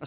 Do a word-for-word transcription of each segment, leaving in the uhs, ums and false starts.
A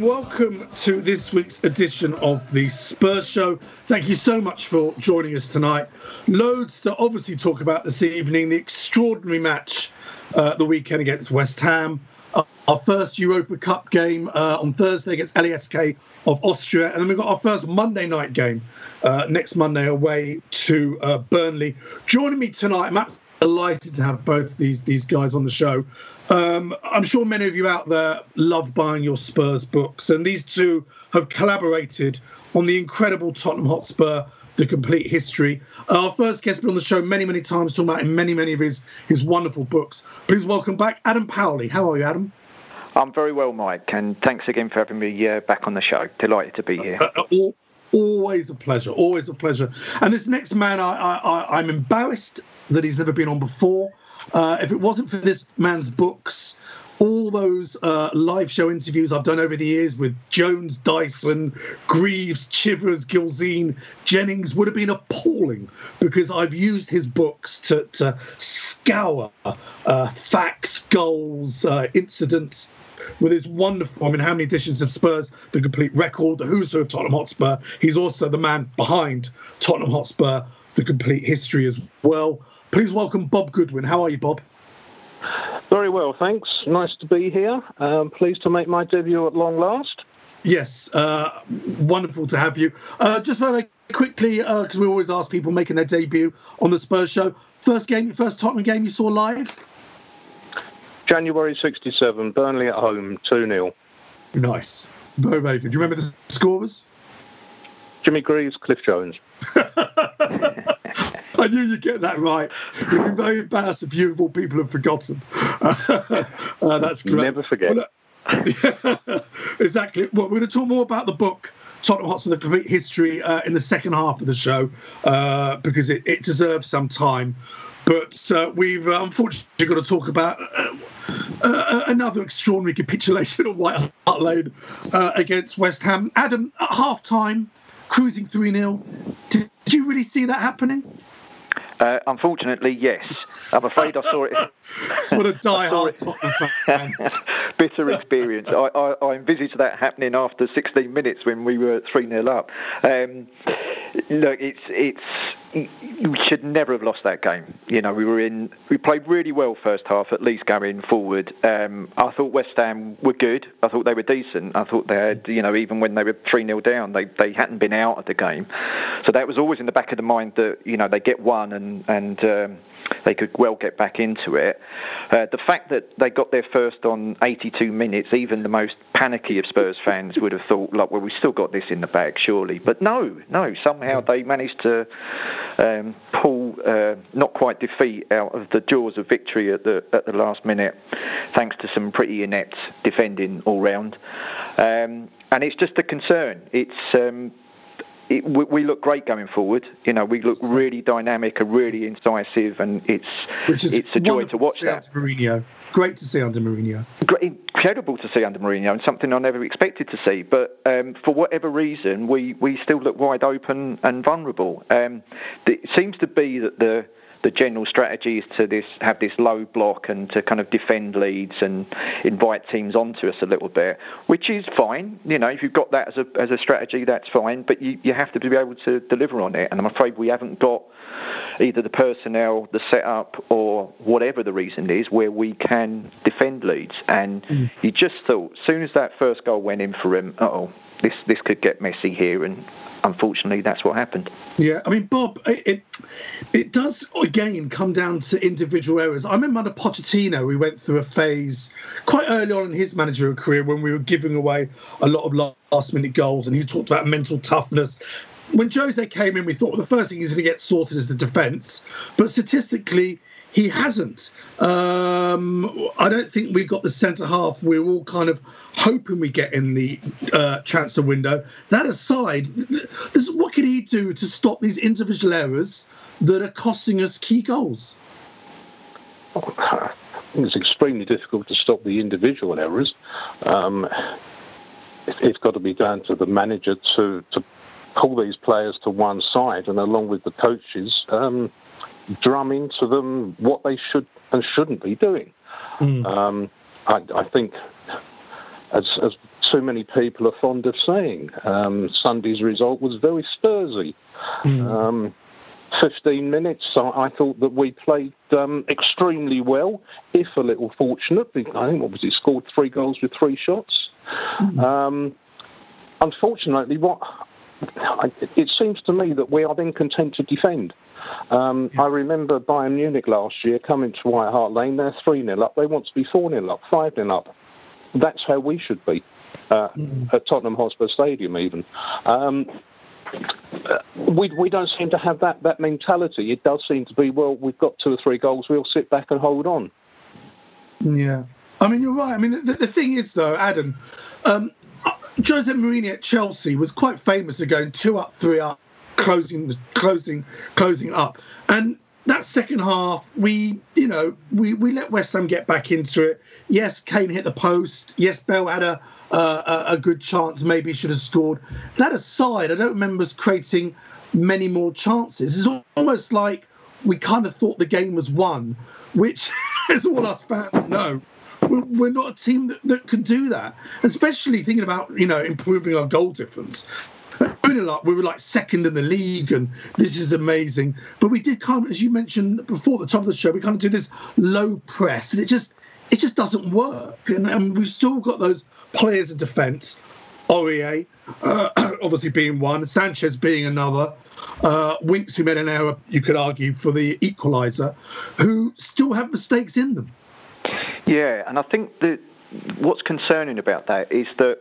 Welcome to this week's edition of the Spurs Show. Thank you so much for joining us tonight. Loads to obviously talk about this evening. The extraordinary match uh, the weekend against West Ham. Uh, our first Europa Cup game uh, on Thursday against L A S K of Austria. And then we've got our first Monday night game uh, next Monday away to uh, Burnley. Joining me tonight, I'm absolutely delighted to have both these these guys on the show. Um, I'm sure many of you out there love buying your Spurs books, and these two have collaborated on the incredible Tottenham Hotspur, The Complete History. Our first guest has been on the show many, many times, talking about in many, many of his, his wonderful books. Please welcome back Adam Powley. How are you, Adam? I'm very well, Mike, and thanks again for having me uh, back on the show. Delighted to be here. Uh, uh, all- Always a pleasure, always a pleasure. And this next man, I, I, I'm embarrassed that he's never been on before. Uh, if it wasn't for this man's books, all those uh, live show interviews I've done over the years with Jones, Dyson, Greaves, Chivers, Gilzine, Jennings would have been appalling because I've used his books to, to scour uh, facts, goals, uh, incidents, with his wonderful, I mean, how many editions of Spurs, The Complete Record, the Who's Who of Tottenham Hotspur. He's also the man behind Tottenham Hotspur, The Complete History as well. Please welcome Bob Goodwin. How are you, Bob? Very well, thanks. Nice to be here. Um, pleased to make my debut at long last. Yes, uh, wonderful to have you. Uh, just very quickly, because uh, we always ask people making their debut on the Spurs show, first game, first Tottenham game you saw live? January sixty-seven, Burnley at home, two nil. Nice. Very, very good. Do you remember the scorers? Jimmy Greaves, Cliff Jones. I knew you'd get that right. It would be very embarrassing if you of all people have forgotten. uh, that's great. Never forget. Well, uh, exactly. Well, we're going to talk more about the book, Tottenham Hotspur, The Complete History, uh, in the second half of the show, uh, because it, it deserves some time. But uh, we've uh, unfortunately got to talk about uh, uh, another extraordinary capitulation at White Hart Lane uh, against West Ham. Adam, at half-time, cruising three nil, did you really see that happening? Uh, unfortunately, yes. I'm afraid I saw it. What a die-hard Tottenham fan. Bitter experience. I, I, I envisaged that happening after sixteen minutes when we were three nil up. Um, look, it's it's we should never have lost that game. You know, we were in. We played really well first half, at least going forward. Um, I thought West Ham were good. I thought they were decent. I thought they had, you know, even when they were three nil down, they they hadn't been out of the game. So that was always in the back of the mind that, you know, they get one and. and um, they could well get back into it. Uh, the fact that they got their first on eighty-two minutes, even the most panicky of Spurs fans would have thought, like, well, we've still got this in the bag, surely. But no, no, somehow they managed to um, pull uh, not quite defeat out of the jaws of victory at the at the last minute, thanks to some pretty inept defending all round. Um, and it's just a concern. It's um, it, we, we look great going forward. You know, we look really dynamic and really incisive, and it's it's a joy to watch that. Mourinho. Great to see under Mourinho. Great, incredible to see under Mourinho, and something I never expected to see. But um, for whatever reason, we, we still look wide open and vulnerable. Um, it seems to be that the the general strategy is to this have this low block and to kind of defend leads and invite teams onto us a little bit, which is fine. You know, if you've got that as a as a strategy, that's fine. But you, you have to be able to deliver on it. And I'm afraid we haven't got either the personnel, the setup, or whatever the reason is, where we can defend leads. And mm. you just thought, as soon as that first goal went in for him, uh-oh, this, this could get messy here. And unfortunately, that's what happened. Yeah, I mean, Bob, it it, it does, again, come down to individual errors. I remember under Pochettino, we went through a phase quite early on in his managerial career when we were giving away a lot of last-minute goals, and he talked about mental toughness. When Jose came in, we thought, well, the first thing he's going to get sorted is the defence. But statistically, he hasn't. Um, I don't think we've got the centre-half we're all kind of hoping we get in the uh, transfer window. That aside, this, what can he do to stop these individual errors that are costing us key goals? It's extremely difficult to stop the individual errors. Um, it's got to be down to the manager to... to pull these players to one side, and along with the coaches, um, drum into them what they should and shouldn't be doing. Mm. Um, I, I think, as, as too many people are fond of saying, um, Sunday's result was very Spursy. Mm. Um, Fifteen minutes. So I thought that we played um, extremely well, if a little fortunate. I think obviously scored three goals with three shots. Mm. Um, unfortunately, what. It seems to me that we are then content to defend. Um, yeah. I remember Bayern Munich last year coming to White Hart Lane, they're three nil up, they want to be four nil up, five nil up. That's how we should be, uh, mm. at Tottenham Hotspur Stadium even. Um, we we don't seem to have that, that mentality. It does seem to be, well, we've got two or three goals, we'll sit back and hold on. Yeah. I mean, you're right. I mean, the, the thing is, though, Adam... Um, Jose Mourinho at Chelsea was quite famous for going two up, three up, closing, closing, closing up. And that second half, we, you know, we, we let West Ham get back into it. Yes, Kane hit the post. Yes, Bell had a uh, a good chance. Maybe he should have scored. That aside, I don't remember us creating many more chances. It's almost like we kind of thought the game was won, which is all us fans know. We're not a team that, that can do that, especially thinking about, you know, improving our goal difference. We were like second in the league, and this is amazing. But we did kind of, as you mentioned before at the top of the show, we kind of do this low press, and it just it just doesn't work. And, and we've still got those players in defence, Aurier uh, obviously being one, Sanchez being another, uh, Winks, who made an error, you could argue, for the equaliser, who still have mistakes in them. Yeah, and I think that what's concerning about that is that,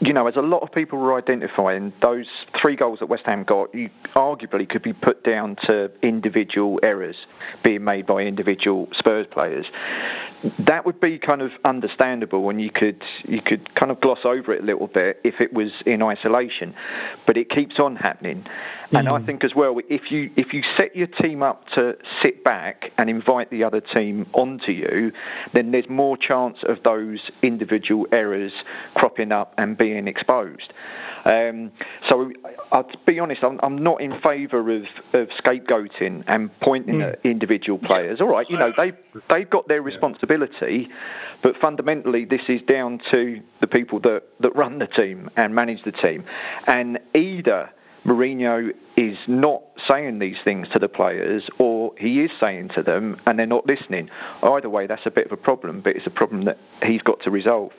you know, as a lot of people were identifying, those three goals that West Ham got, you arguably could be put down to individual errors being made by individual Spurs players. That would be kind of understandable, and you could you could kind of gloss over it a little bit if it was in isolation, but it keeps on happening. Mm-hmm. And I think as well, if you if you set your team up to sit back and invite the other team onto you, then there's more chance of those individual errors cropping up and being exposed. Um, so I'll to be honest, I'm, I'm not in favour of, of scapegoating and pointing mm. at individual players. All right, you know, they they've got their responsibility, but fundamentally this is down to the people that, that run the team and manage the team. And either Mourinho is not saying these things to the players, or he is saying to them and they're not listening. Either way, that's a bit of a problem, but it's a problem that he's got to resolve.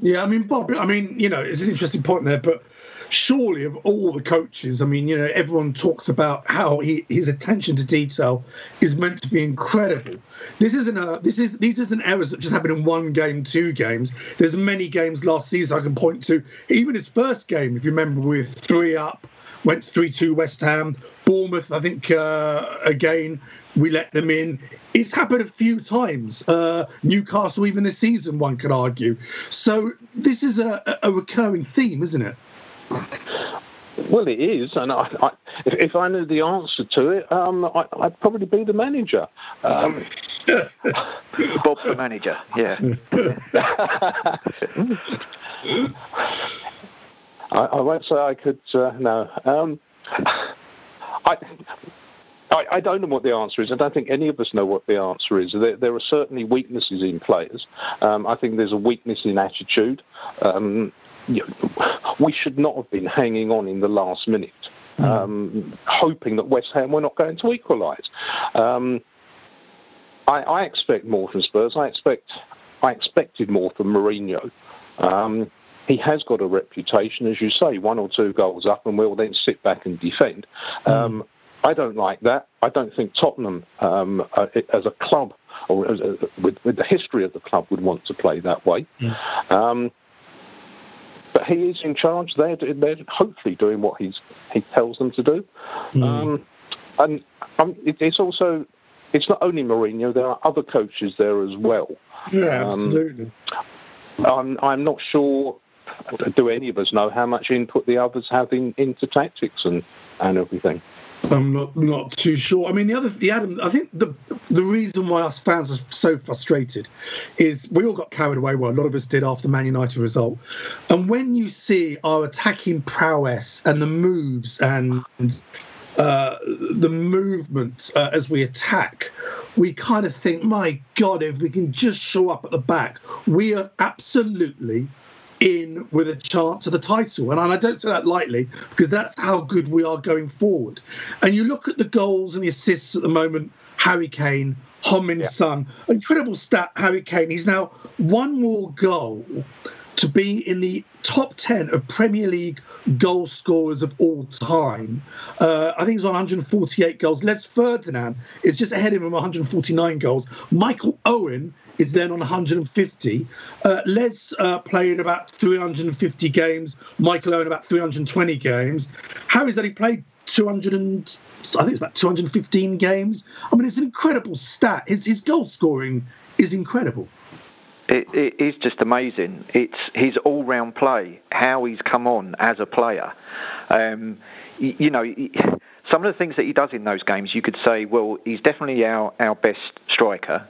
Yeah, I mean, Bob, I mean, you know, it's an interesting point there, but surely of all the coaches, I mean, you know, everyone talks about how he, his attention to detail is meant to be incredible. This isn't a, this is, these isn't errors that just happen in one game, two games. There's many games last season I can point to, even his first game, if you remember, with three up went three two West Ham. Bournemouth, I think, uh, again, we let them in. It's happened a few times. Uh, Newcastle, even this season, one could argue. So this is a, a recurring theme, isn't it? Well, it is, and I, I, if, if I knew the answer to it, um, I, I'd probably be the manager. Um, Bob's the manager, yeah. I, I won't say I could, uh, no. Um, I, I I don't know what the answer is. I don't think any of us know what the answer is. There, there are certainly weaknesses in players. Um, I think there's a weakness in attitude. Um We should not have been hanging on in the last minute, um, hoping that West Ham were not going to equalise. Um, I, I expect more from Spurs. I expect, I expected more from Mourinho. Um, he has got a reputation, as you say, one or two goals up, and we'll then sit back and defend. Um, I don't like that. I don't think Tottenham, um, as a club, or as a, with, with the history of the club, would want to play that way. Yeah. Um, But he is in charge. They're, they're hopefully doing what he's, he tells them to do. Mm. Um, and um, it, it's also, it's not only Mourinho. There are other coaches there as well. Yeah, um, absolutely. I'm, I'm not sure, do any of us know how much input the others have in, into tactics and, and everything? I'm not, not too sure. I mean, the other, the Adam, I think the the reason why us fans are so frustrated is we all got carried away. Well, a lot of us did after Man United result. And when you see our attacking prowess and the moves and uh, the movement uh, as we attack, we kind of think, my God, if we can just show up at the back, we are absolutely in with a chance of the title. And I don't say that lightly, because that's how good we are going forward. And you look at the goals and the assists at the moment, Harry Kane, Heung-min Son, yeah. Incredible stat, Harry Kane. He's now one more goal to be in the top ten of Premier League goal scorers of all time. Uh, I think he's on one hundred forty-eight goals. Les Ferdinand is just ahead of him on one hundred forty-nine goals. Michael Owen is then on one hundred fifty. Uh, Les uh, played about three hundred fifty games. Michael Owen about three hundred twenty games. How is that he played two hundred and I think it's about two hundred fifteen games? I mean, it's an incredible stat. His his goal scoring is incredible. It, it is just amazing. It's his all-round play, how he's come on as a player. Um, you, you know, some of the things that he does in those games, you could say, well, he's definitely our, our best striker.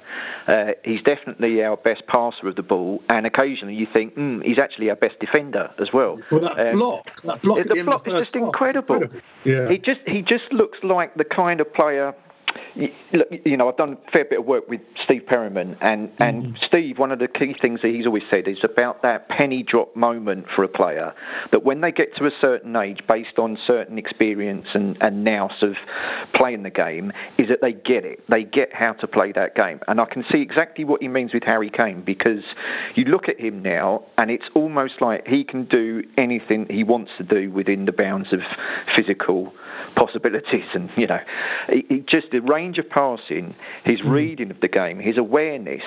Uh, he's definitely our best passer of the ball. And occasionally you think, mm, he's actually our best defender as well. Well, that um, block, that block, the, the block is just incredible. incredible. Yeah. He just he just looks like the kind of player. You know, I've done a fair bit of work with Steve Perryman, and, and mm. Steve, one of the key things that he's always said is about that penny drop moment for a player, that when they get to a certain age, based on certain experience and, and nous of playing the game, is that they get it. They get how to play that game. And I can see exactly what he means with Harry Kane, because you look at him now, and it's almost like he can do anything he wants to do within the bounds of physical possibilities. And, you know, it, it just the range of passing, his reading of the game, his awareness,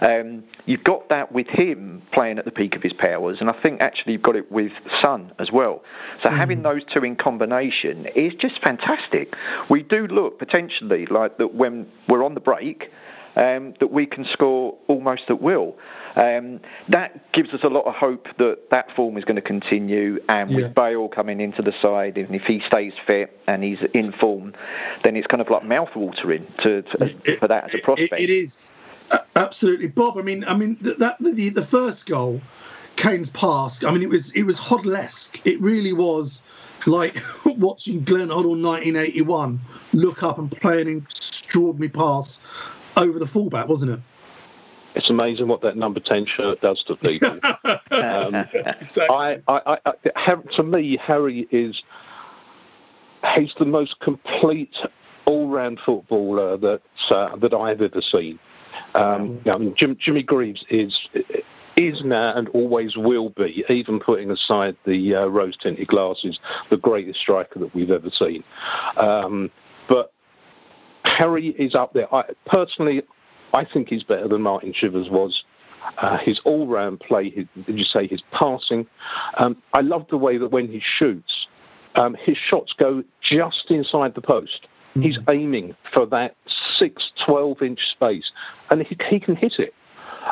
um, you've got that with him playing at the peak of his powers, and I think actually you've got it with Son as well. So mm. having those two in combination is just fantastic. We do look potentially like that when we're on the break, Um, that we can score almost at will. Um, that gives us a lot of hope that that form is going to continue, and yeah. with Bale coming into the side, even if he stays fit and he's in form, then it's kind of like mouth-watering to, to, it, for that as a prospect. It, it is. Uh, absolutely. Bob, I mean, I mean th- that the, the first goal, Kane's pass, I mean, it was it was Hoddle-esque. It really was like watching Glenn Hoddle nineteen eighty-one look up and play an extraordinary pass over the fullback, wasn't it? It's amazing what that number ten shirt does to people. um, exactly. I, I, I, I, to me, Harry is he's the most complete all-round footballer that uh, that I've ever seen. Um, I mean, Jim, Jimmy Greaves is is now and always will be, even putting aside the uh, rose-tinted glasses, the greatest striker that we've ever seen. Um, but Harry is up there. I, personally, I think he's better than Martin Shivers was. Uh, his all-round play, his, did you say his passing? Um, I love the way that when he shoots, Um, his shots go just inside the post. Mm. He's aiming for that six, twelve-inch space, and he, he can hit it.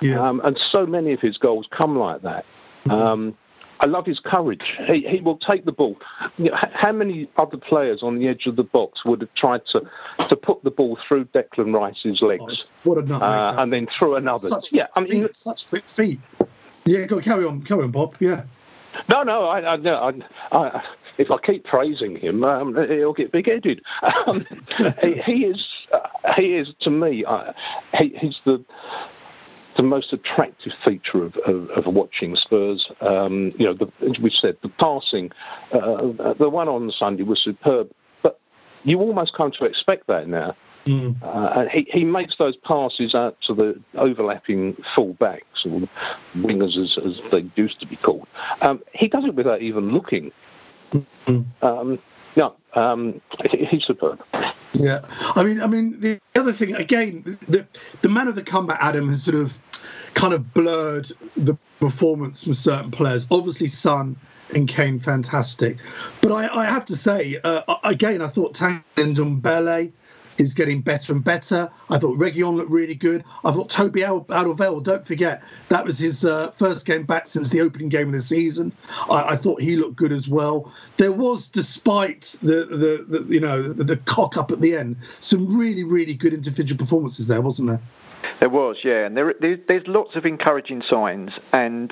Yeah. Um, and so many of his goals come like that. Mm. Um, I love his courage. He, he will take the ball. You know, how many other players on the edge of the box would have tried to, to put the ball through Declan Rice's legs? Oh, what a nutmeg! Uh, and then through another. Such yeah, I mean, feet, such quick feet. Yeah, go carry on, carry on, Bob. Yeah. No, no, I, I no, I, I, if I keep praising him, um, he'll get big-headed. Um, he, he is, uh, he is to me, uh, he, he's the. the most attractive feature of, of, of watching Spurs. Um, you know, the, as we said, the passing, uh, the one on Sunday was superb, but you almost come to expect that now. Mm. Uh, he, he makes those passes out to the overlapping full-backs, or wingers as, as they used to be called. Um, he does it without even looking. Mm-hmm. Um, no, um, he, he's superb. Yeah, I mean, I mean, the other thing again, the the man of the comeback, Adam, has sort of kind of blurred the performance from certain players. Obviously, Son and Kane, fantastic, but I, I have to say, uh, again, I thought Tang and Ndombele is getting better and better. I thought Reguilon looked really good. I thought Toby Alderweireld, don't forget, that was his uh, first game back since the opening game of the season. I, I thought he looked good as well. There was, despite the, the, the you know the, the cock up at the end, some really, really good individual performances there, wasn't there? There was, yeah, and there, there, there's lots of encouraging signs. And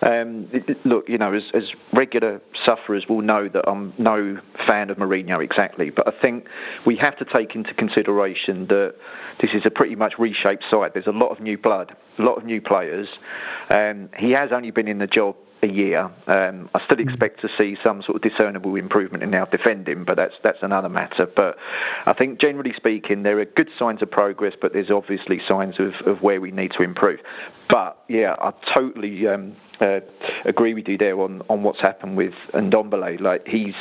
um, look, you know, as, as regular sufferers will know that I'm no fan of Mourinho exactly, but I think we have to take into consideration that this is a pretty much reshaped side. There's a lot of new blood, a lot of new players. Um, he has only been in the job a year. Um, I still expect to see some sort of discernible improvement in our defending, but that's that's another matter. But I think generally speaking, there are good signs of progress, but there's obviously signs of, of where we need to improve. But yeah, I totally um, uh, agree with you there on, on what's happened with Ndombele. Like he's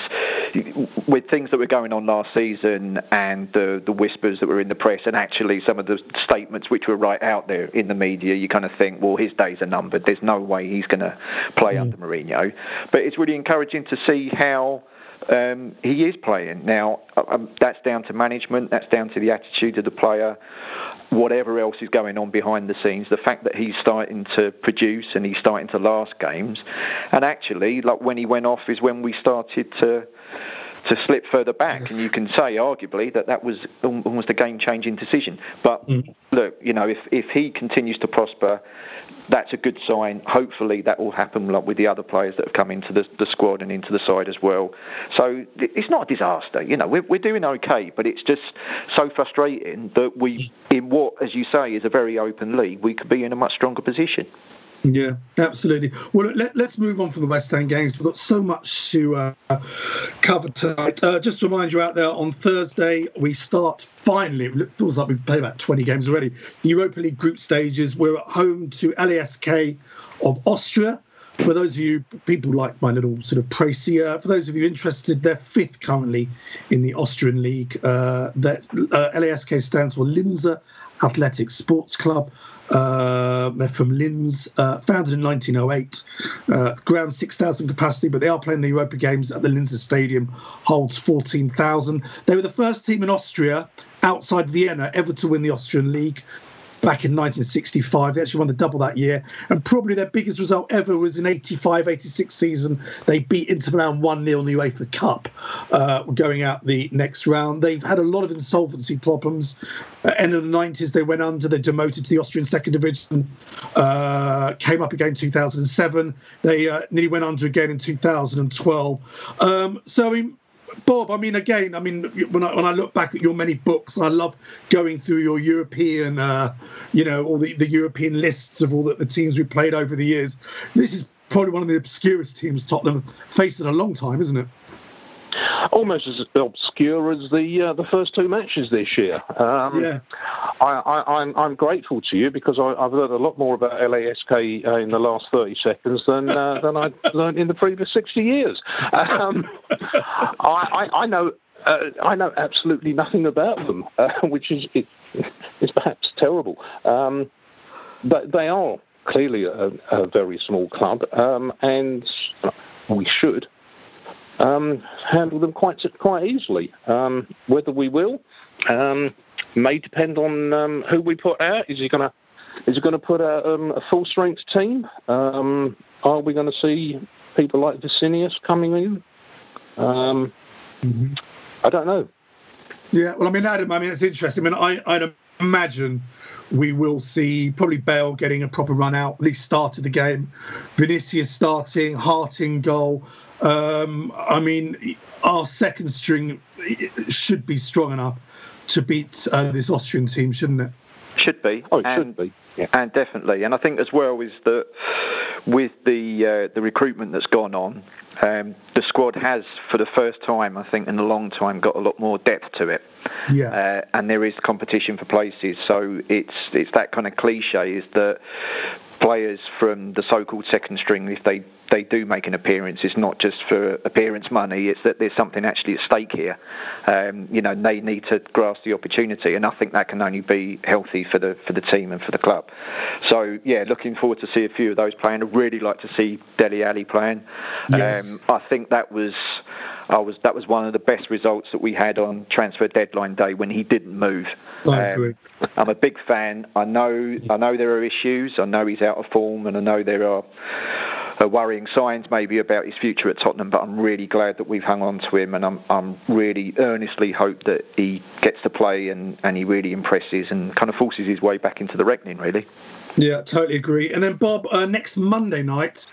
with things that were going on last season and the the whispers that were in the press, and actually some of the statements which were right out there in the media. You kind of think, well, his days are numbered. There's no way he's going to play under Mourinho, but it's really encouraging to see how um, he is playing now. Um, that's down to management, that's down to the attitude of the player, whatever else is going on behind the scenes. The fact that he's starting to produce and he's starting to last games, and actually, like when he went off, is when we started to to slip further back, and you can say arguably that that was almost a game-changing decision. But mm. look, you know, if if he continues to prosper, that's a good sign. Hopefully that will happen with the other players that have come into the, the squad and into the side as well. So it's not a disaster. You know, we're, we're doing okay, but it's just so frustrating that we, in what, as you say, is a very open league, we could be in a much stronger position. Yeah, absolutely. Well, let, let's move on from the West Ham games. We've got so much to uh, cover tonight. Uh, just to remind you out there, on Thursday, we start finally, it feels like we've played about twenty games already, the Europa League group stages. We're at home to L A S K of Austria. For those of you, people like my little sort of precia, for those of you interested, they're fifth currently in the Austrian League. Uh, that uh, L A S K stands for Linzer Athletic Sports Club. Uh, they're from Linz, uh, founded in nineteen oh eight, uh, ground six thousand capacity, but they are playing the Europa Games at the Linzer Stadium, holds fourteen thousand. They were the first team in Austria, outside Vienna, ever to win the Austrian League back in nineteen sixty-five. They actually won the double that year, and probably their biggest result ever was in eighty-five eighty-six season. They beat Inter Milan one nil in the UEFA Cup, uh, going out the next round. They've had a lot of insolvency problems. End of the nineties, they went under. They demoted to the Austrian second division. Uh, came up again in two thousand seven. They uh, nearly went under again in two thousand twelve. Um, so, I mean, Bob, I mean, again, I mean, when I when I look back at your many books, and I love going through your European, uh, you know, all the, the European lists of all the, the teams we played over the years. This is probably one of the obscurest teams Tottenham faced in a long time, isn't it? Almost as obscure as the uh, the first two matches this year. Um, yeah, I, I, I'm I'm grateful to you because I, I've learned a lot more about L A S K uh, in the last thirty seconds than uh, than I learned in the previous sixty years. Um, I, I, I know uh, I know absolutely nothing about them, uh, which is it, is perhaps terrible. Um, but they are clearly a, a very small club, um, and we should. um, handle them quite quite easily. Um, whether we will um, may depend on um, who we put out. Is he going to is he going to put a, um, a full strength team? Um, are we going to see people like Vicinius coming in? Um, mm-hmm. I don't know. Yeah, well, I mean, Adam, I mean, it's interesting. I mean, I, I'd imagine we will see probably Bale getting a proper run out, at least start of the game. Vinicius starting, Hart in goal. Um, I mean, our second string should be strong enough to beat uh, this Austrian team, shouldn't it? Should be. Oh, it and, should be. Yeah. And definitely. And I think as well is that with the uh, the recruitment that's gone on, um, the squad has, for the first time, I think, in a long time, got a lot more depth to it. Yeah. Uh, and there is competition for places. So it's it's that kind of cliche, is that players from the so-called second string, if they, they do make an appearance, it's not just for appearance money, it's that there's something actually at stake here. Um, you know, they need to grasp the opportunity, and I think that can only be healthy for the for the team and for the club. So, yeah, looking forward to see a few of those playing. I'd really like to see Dele Alli playing. Yes. Um, I think that was... I was that was one of the best results that we had on transfer deadline day when he didn't move. Um, I'm a big fan. I know I know there are issues. I know he's out of form, and I know there are uh, worrying signs maybe about his future at Tottenham. But I'm really glad that we've hung on to him, and I'm I'm really earnestly hope that he gets to play and, and he really impresses and kind of forces his way back into the reckoning, really. Yeah, totally agree. And then Bob, uh, next Monday night.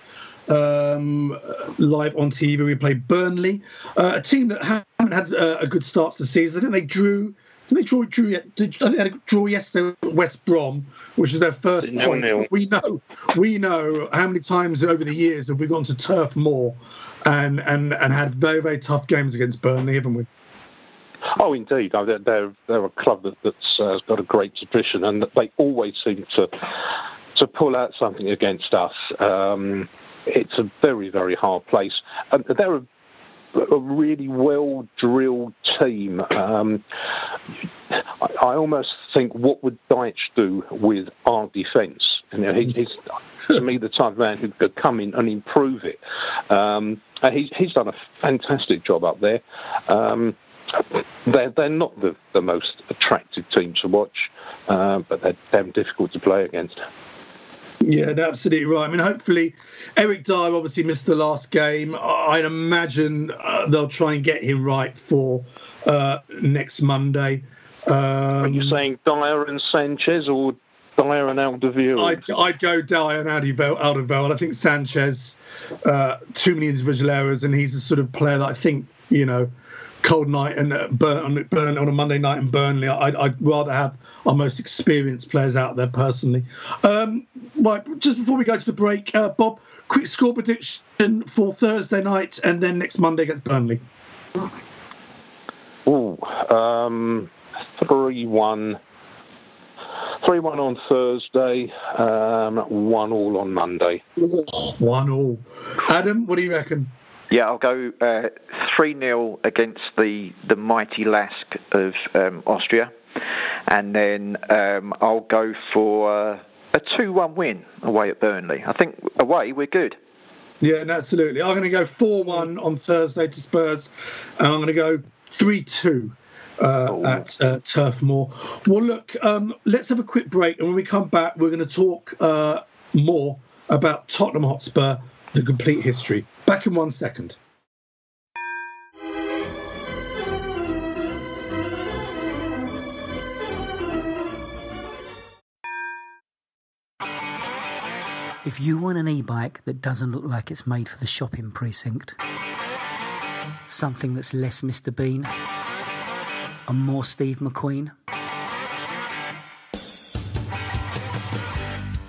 Um, live on T V, we play Burnley, uh, a team that haven't had uh, a good start to the season. I think they drew. Did they draw? Drew? Did, I think they had a draw yesterday with West Brom, which is their first no, point. No. We know. We know how many times over the years have we gone to Turf Moor and and and had very very tough games against Burnley, haven't we? Oh, indeed. They're they're, they're a club that, that's uh, got a great tradition, and they always seem to to pull out something against us. Um, It's a very, very hard place. Um, they're a, a really well-drilled team. Um, I, I almost think, what would Deitch do with our defence? You know, he, he's, to me, the type of man who could come in and improve it. Um, and he, he's done a fantastic job up there. Um, they're, they're not the, the most attractive team to watch, uh, but they're damn difficult to play against. Yeah, that's absolutely right. I mean, hopefully, Eric Dyer obviously missed the last game. I'd imagine uh, they'll try and get him right for uh, next Monday. Um, Are you saying Dyer and Sanchez or Dyer and Alderweireld? I'd, I'd go Dyer and Alderweireld. I think Sanchez, uh, too many individual errors, and he's the sort of player that I think, you know, cold night and uh, burn, burn on a Monday night in Burnley. I'd, I'd rather have our most experienced players out there personally. Um, right, just before we go to the break, uh, Bob, quick score prediction for Thursday night and then next Monday against Burnley. Ooh, um, three one. three one on Thursday, um, one all on Monday. one all. Adam, what do you reckon? Yeah, I'll go uh, three nil against the, the mighty Lask of um, Austria. And then um, I'll go for uh, a two one win away at Burnley. I think away, we're good. Yeah, absolutely. I'm going to go four one on Thursday to Spurs. And I'm going to go three two uh, at uh, Turf Moor. Well, look, um, let's have a quick break. And when we come back, we're going to talk uh, more about Tottenham Hotspur, the complete history. Back in one second. If you want an e-bike that doesn't look like it's made for the shopping precinct, something that's less Mister Bean and more Steve McQueen,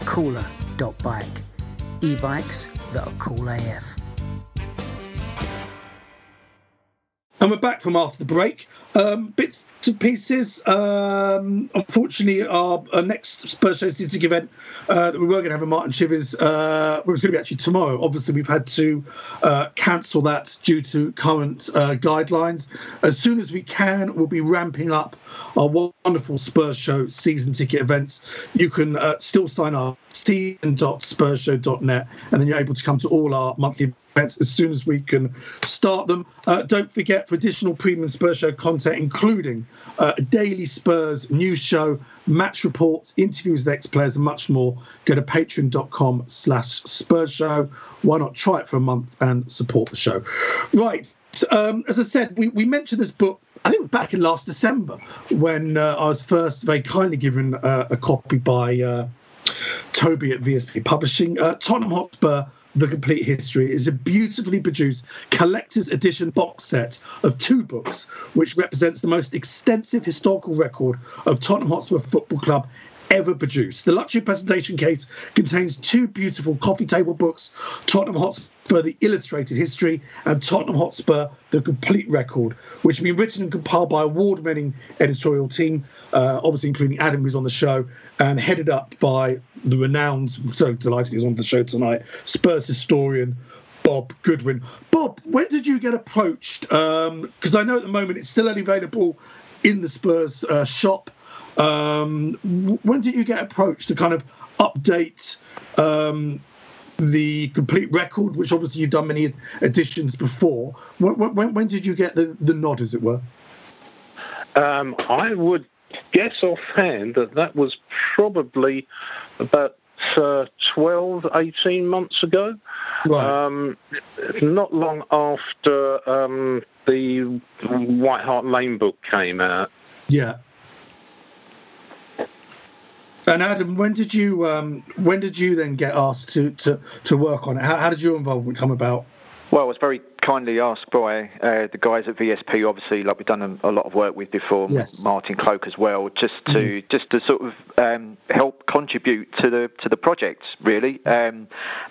Cooler dot bike. E-bikes that are cool A F. And we're back from after the break. Um, bits to pieces. Um, unfortunately, our, our next Spurs Show Statistic event uh, that we were going to have in Martin Shivers, uh, well, it's going to be actually tomorrow. Obviously, we've had to uh, cancel that due to current uh, guidelines. As soon as we can, we'll be ramping up our wonderful Spurs Show season ticket events. You can uh, still sign up at season dot spurs show dot net, and then you're able to come to all our monthly events as soon as we can start them. Uh, don't forget, for additional premium Spurs Show content, including uh, a daily Spurs news show, match reports, interviews with ex-players, and much more, go to patreon dot com slash Spurs Show. Why not try it for a month and support the show? Right. Um, as I said, we, we mentioned this book, I think back in last December, when uh, I was first very kindly given uh, a copy by uh, Toby at V S P Publishing. Uh, Tottenham Hotspur: The Complete History is a beautifully produced collector's edition box set of two books, which represents the most extensive historical record of Tottenham Hotspur Football Club ever produced. The luxury presentation case contains two beautiful coffee table books, Tottenham Hotspur: The Illustrated History and Tottenham Hotspur: The Complete Record, which have been written and compiled by award-winning editorial team, uh, obviously including Adam, who's on the show, and headed up by the renowned, I'm so delighted he's on the show tonight, Spurs historian Bob Goodwin. Bob, when did you get approached? Because um, I know at the moment it's still only available in the Spurs uh, shop. Um, when did you get approached to kind of update um, the complete record, which obviously you've done many editions before? When, when, when did you get the, the nod, as it were? Um, I would guess offhand that that was probably about uh, twelve, eighteen months ago. Right. Um, not long after um, the White Hart Lane book came out. Yeah. And Adam, when did you um, when did you then get asked to, to, to work on it? How, how did your involvement come about? Well, I was very kindly asked by uh, the guys at V S P, obviously, like we've done a, a lot of work with before, yes. Martin Cloak as well, just to mm. just to sort of um, help contribute to the to the project, really. Um,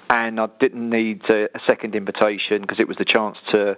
and I didn't need a, a second invitation because it was the chance to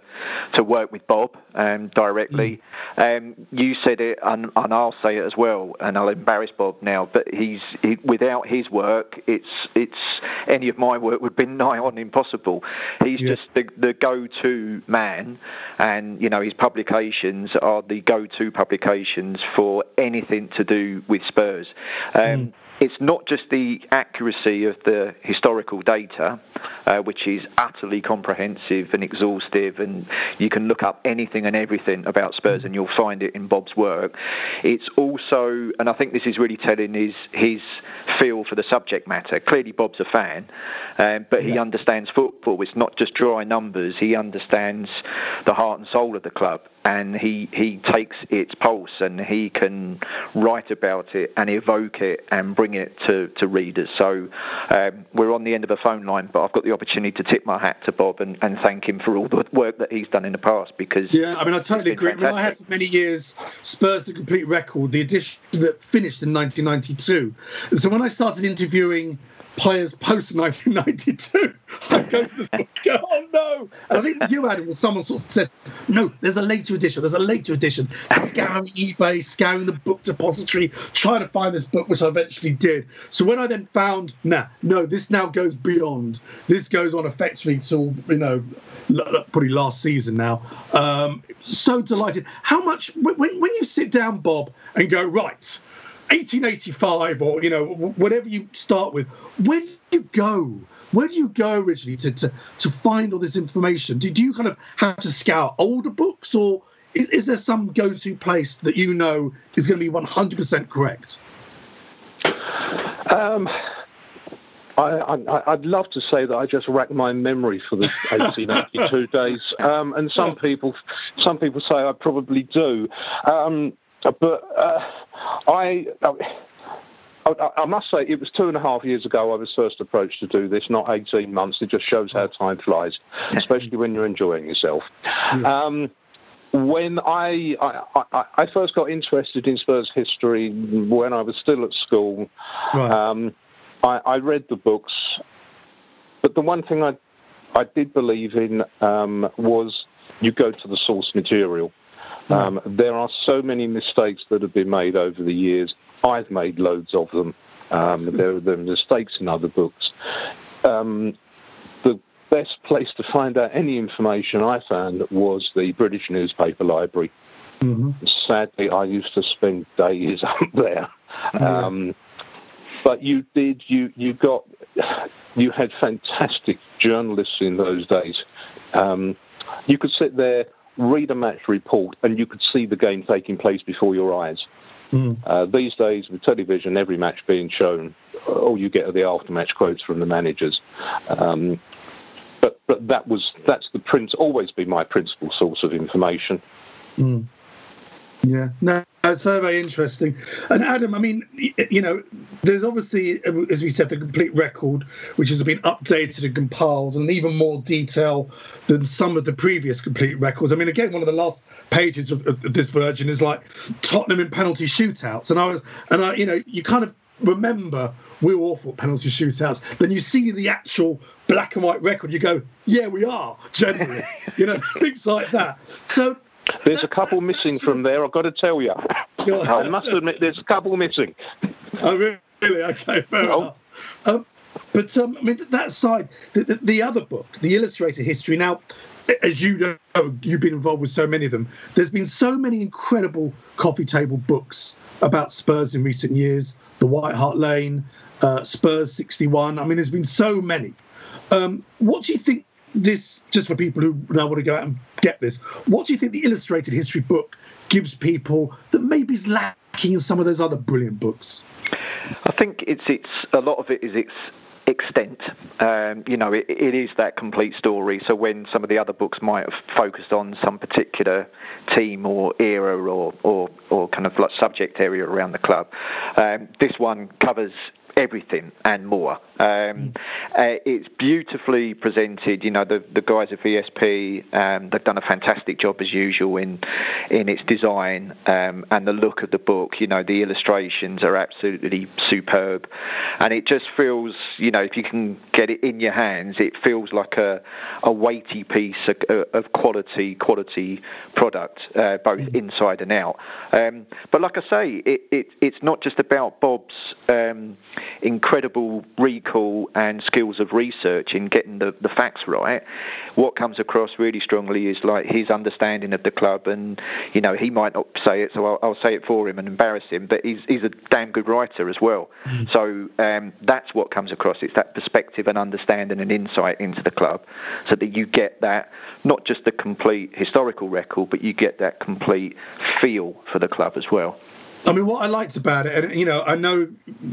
to work with Bob um, directly. Mm. Um, you said it, and, and I'll say it as well, and I'll embarrass Bob now. But he's he, without his work, it's it's any of my work would have been nigh on impossible. He's yeah. just the, the go-to man, and you know his publications are the go-to publications for anything to do with Spurs. Um, mm. It's not just the accuracy of the historical data, uh, which is utterly comprehensive and exhaustive, and you can look up anything and everything about Spurs and you'll find it in Bob's work. It's also, and I think this is really telling, is his feel for the subject matter. Clearly Bob's a fan, um, but yeah. he understands football. It's not just dry numbers. He understands the heart and soul of the club. And he, he takes its pulse, and he can write about it and evoke it and bring it to, to readers. So um, we're on the end of a phone line, but I've got the opportunity to tip my hat to Bob and, and thank him for all the work that he's done in the past. Because yeah, I mean, I totally agree. Well, I had for many years Spurs: The Complete Record, the edition that finished in nineteen ninety-two. So when I started interviewing players post nineteen ninety-two, I go to this book, oh no! And I think you, Adam, someone sort of said, no, there's a later edition, there's a later edition. Scouring eBay, scouring the book depository, trying to find this book, which I eventually did. So when I then found, nah, no, this now goes beyond. This goes on effectively till, you know, probably last season now. Um, so delighted. How much, when, when you sit down, Bob, and go, right, eighteen eighty-five, or you know, whatever you start with, where do you go? Where do you go originally to to, to find all this information? Did you kind of have to scour older books, or is, is there some go-to place that you know is going to be one hundred percent correct? Um, I, I, I'd love to say that I just racked my memory for the eighteen eighty-two days, um, and some people, some people say I probably do. Um, But uh, I, I, I must say, it was two and a half years ago I was first approached to do this, not eighteen months. It just shows how time flies, especially when you're enjoying yourself. Yeah. Um, when I, I, I, I first got interested in Spurs history when I was still at school, right. um, I, I read the books. But the one thing I, I did believe in um, was you go to the source material. Um, there are so many mistakes that have been made over the years. I've made loads of them. Um, there, there are mistakes in other books. Um, the best place to find out any information I found was the British newspaper library. Mm-hmm. Sadly, I used to spend days up there. Um, yeah. But you did, you, you got, you had fantastic journalists in those days. Um, you could sit there, read a match report, and you could see the game taking place before your eyes. Mm. Uh, these days, with television, every match being shown, all you get are the after-match quotes from the managers. Um, but but that was that's the prince always been my principal source of information. Mm. Yeah, no, it's very, very interesting. And Adam, I mean, you know, there's obviously, as we said, the complete record, which has been updated and compiled in even more detail than some of the previous complete records. I mean, again, one of the last pages of, of this version is like Tottenham in penalty shootouts, and I was, and I, you know, you kind of remember we were awful at penalty shootouts. Then you see the actual black and white record, you go, yeah, we are generally, you know, things like that. So. There's a couple missing from there, I've got to tell you. I must admit, there's a couple missing. Oh, really? Okay, fair no. enough. Um, but, um, I mean, that side, the, the, the other book, the Illustrated History, now, as you know, you've been involved with so many of them, there's been so many incredible coffee table books about Spurs in recent years, the White Hart Lane, uh, Spurs sixty-one, I mean, there's been so many. Um, what do you think? This, just for people who now want to go out and get this, what do you think the Illustrated History book gives people that maybe is lacking in some of those other brilliant books? I think it's it's a lot of it is its extent. Um, you know, it, it is that complete story. So when some of the other books might have focused on some particular team or era or or, or kind of like subject area around the club, um, this one covers everything and more. Um, mm. uh, it's beautifully presented. You know, the, the guys at V S P, um, they've done a fantastic job as usual in in its design um, and the look of the book. You know, the illustrations are absolutely superb, and it just feels, you know, if you can get it in your hands, it feels like a, a weighty piece of, of quality quality product, uh, both mm. inside and out. Um, but like I say, it, it it's not just about Bob's Um, incredible recall and skills of research in getting the, the facts right. What comes across really strongly is like his understanding of the club, and you know, he might not say it, so I'll, I'll say it for him and embarrass him, but he's, he's a damn good writer as well. Mm. So um, that's what comes across. It's that perspective and understanding and insight into the club, so that you get that, not just the complete historical record, but you get that complete feel for the club as well. I mean, what I liked about it, and, you know, I know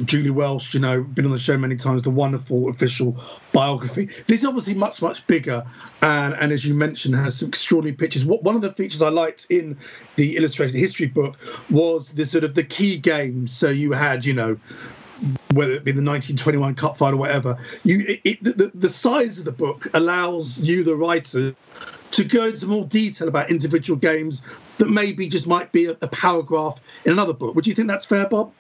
Julie Welsh, you know, been on the show many times, the wonderful official biography. This is obviously much, much bigger, and, and as you mentioned, has some extraordinary pictures. What, one of the features I liked in the Illustrated History book was the sort of the key games. So you had, you know, whether it be the nineteen twenty-one cup final or whatever, you it, it, the, the size of the book allows you, the writer, to go into more detail about individual games that maybe just might be a, a paragraph in another book. Would you think that's fair, Bob?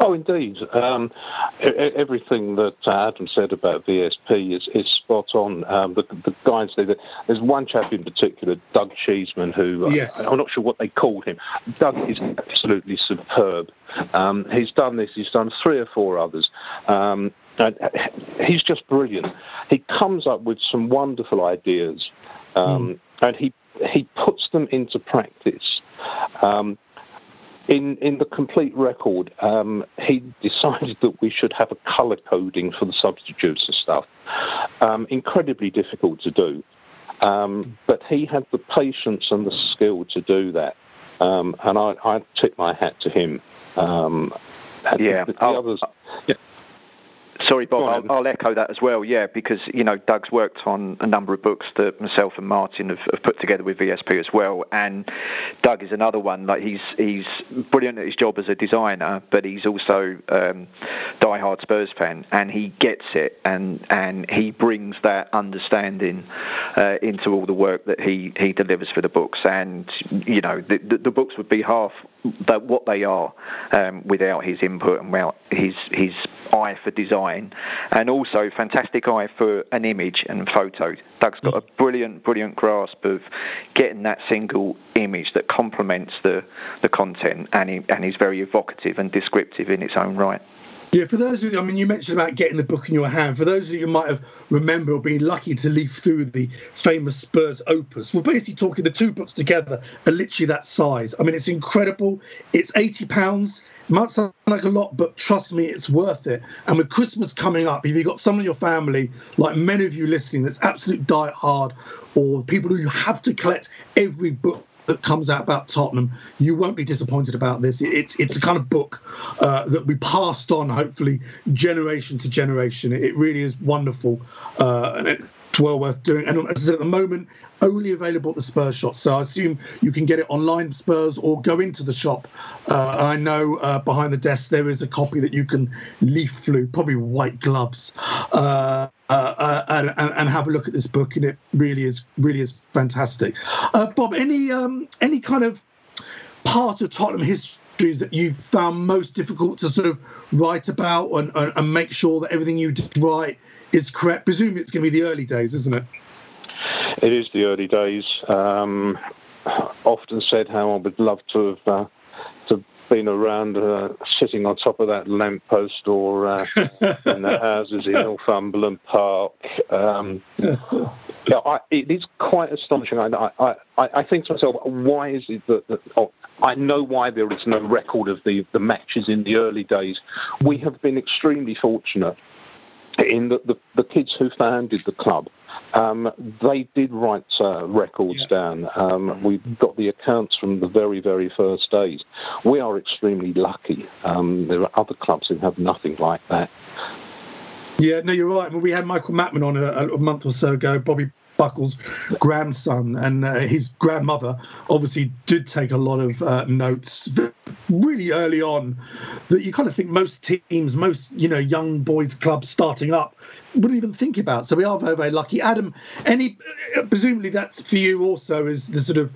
Oh, indeed. Um, everything that Adam said about V S P is, is spot on. Um, the, the guys, there, there's one chap in particular, Doug Cheeseman, who yes. I, I'm not sure what they called him. Doug is absolutely superb. Um, he's done this. He's done three or four others. Um, and he's just brilliant. He comes up with some wonderful ideas, um, mm. and he he puts them into practice. Um, In in the complete record, um, he decided that we should have a colour coding for the substitutes and stuff. Um, incredibly difficult to do, um, but he had the patience and the skill to do that. Um, and I, I tip my hat to him. Um, yeah. The, the others, yeah. Sorry, Bob, I'll, I'll echo that as well, yeah, because, you know, Doug's worked on a number of books that myself and Martin have, have put together with V S P as well, and Doug is another one. Like, he's he's brilliant at his job as a designer, but he's also um, die-hard Spurs fan, and he gets it, and and he brings that understanding uh, into all the work that he, he delivers for the books, and, you know, the, the, the books would be half that what they are um, without his input and without his his eye for design, and also fantastic eye for an image and photo. Doug's got a brilliant, brilliant grasp of getting that single image that complements the the content, and he, and he's very evocative and descriptive in its own right. Yeah, for those of you, I mean, you mentioned about getting the book in your hand. For those of you who might have remembered or been lucky to leaf through the famous Spurs opus, we're basically talking the two books together are literally that size. I mean, it's incredible. It's eighty pounds. It might sound like a lot, but trust me, it's worth it. And with Christmas coming up, if you've got someone in your family, like many of you listening, that's absolute diehard, or people who have to collect every book that comes out about Tottenham, you won't be disappointed about this. It's it's a kind of book uh, that we passed on, hopefully, generation to generation. It really is wonderful, uh, and it's well worth doing. And as I said, at the moment, only available at the Spurs shop. So I assume you can get it online, Spurs, or go into the shop. Uh, and I know uh, behind the desk there is a copy that you can leaf through, probably white gloves, uh, uh, uh, and, and have a look at this book. And it really is, really is fantastic. Uh, Bob, any um, any kind of part of Tottenham history that you've found most difficult to sort of write about and, and, and make sure that everything you did right is correct? Presumably it's going to be the early days, isn't it? It is the early days. Um, often said how I would love to have uh, to been around uh, sitting on top of that lamppost or uh, in the houses in Northumberland Park. Um, yeah, I, it is quite astonishing. I, I, I think to myself, why is it that, that oh, I know why there is no record of the, the matches in the early days. We have been extremely fortunate in that the, the kids who founded the club, um, they did write uh, records yeah. down. Um, we got the accounts from the very, very first days. We are extremely lucky. Um, there are other clubs who have nothing like that. Yeah, no, you're right. Well, we had Michael Matman on a, a month or so ago, Bobby Buckle's grandson, and uh, his grandmother obviously did take a lot of uh, notes really early on that you kind of think most teams, most, you know, young boys clubs starting up wouldn't even think about. So we are very, very lucky. Adam, any presumably that's for you also is the sort of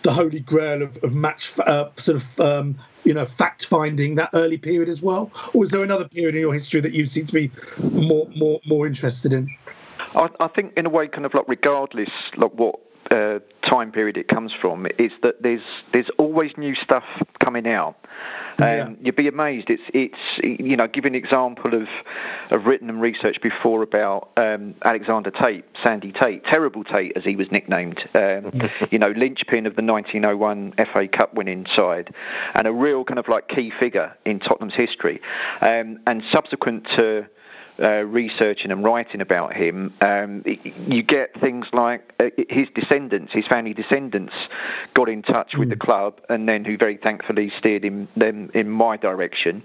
the holy grail of, of match uh, sort of, um, you know, fact finding, that early period as well? Or is there another period in your history that you seem to be more, more, more interested in? I, I think, in a way, kind of like regardless, like what uh, time period it comes from, is that there's there's always new stuff coming out. Um, yeah. You'd be amazed. It's it's you know, give an example of of written and research before about um, Alexander Tate, Sandy Tate, Terrible Tate as he was nicknamed. Um, you know, linchpin of the nineteen oh one F A Cup winning side, and a real kind of like key figure in Tottenham's history, um, and subsequent to. Uh, researching and writing about him, um, you get things like uh, his descendants, his family descendants, got in touch mm. with the club, and then who very thankfully steered him them in my direction.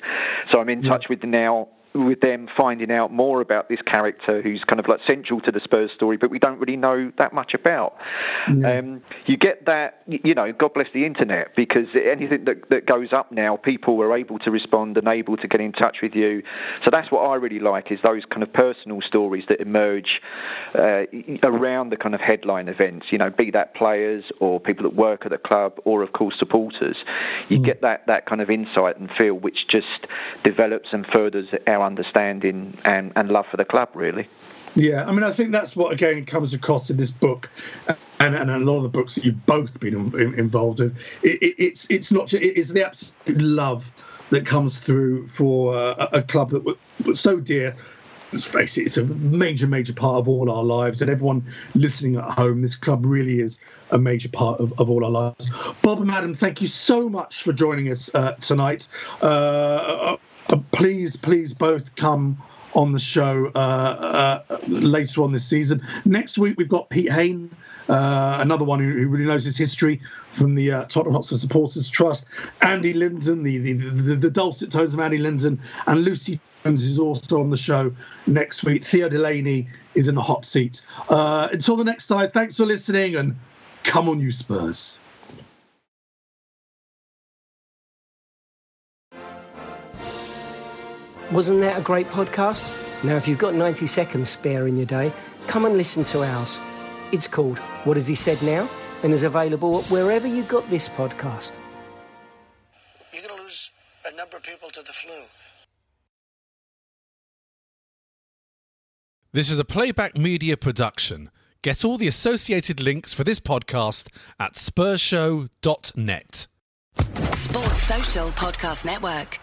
So I'm in yeah. touch with the now. With them finding out more about this character who's kind of like central to the Spurs story, but we don't really know that much about. Yeah. Um, you get that, you know, God bless the internet, because anything that, that goes up now, people were able to respond and able to get in touch with you. So that's what I really like, is those kind of personal stories that emerge uh, around the kind of headline events, you know, be that players or people that work at the club or, of course, supporters. You mm. get that, that kind of insight and feel which just develops and furthers our understanding and, and love for the club, really. Yeah, I mean, I think that's what, again, comes across in this book and, and a lot of the books that you've both been involved in. It, it, it's it's not it's the absolute love that comes through for a, a club that was so dear. Let's face it, it's a major, major part of all our lives. And everyone listening at home, this club really is a major part of, of all our lives. Bob and Adam, thank you so much for joining us uh, tonight. Uh, Uh, please, please both come on the show uh, uh, later on this season. Next week, we've got Pete Hain, uh, another one who, who really knows his history from the uh, Tottenham Hotspur Supporters Trust. Andy Linden, the, the, the, the dulcet tones of Andy Linden, and Lucy Jones is also on the show next week. Theo Delaney is in the hot seat. Uh, until the next time, thanks for listening, and come on you Spurs. Wasn't that a great podcast? Now, if you've got ninety seconds spare in your day, come and listen to ours. It's called What Has He Said Now? And is available wherever you got this podcast. a number of people to the flu. This is a Playback Media production. Get all the associated links for this podcast at spurs show dot net. Sports Social Podcast Network.